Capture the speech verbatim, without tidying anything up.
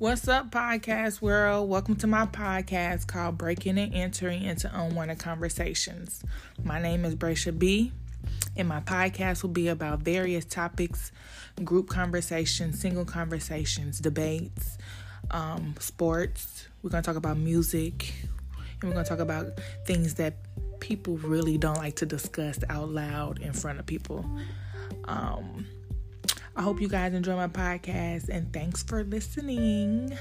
What's up, podcast world? Welcome to my podcast called Breaking and Entering into Unwanted Conversations. My name is Braysha B, and my podcast will be about various topics, group conversations, single conversations, debates, um, sports. We're going to talk about music, and we're going to talk about things that people really don't like to discuss out loud in front of people. Um... I hope you guys enjoy my podcast, and thanks for listening.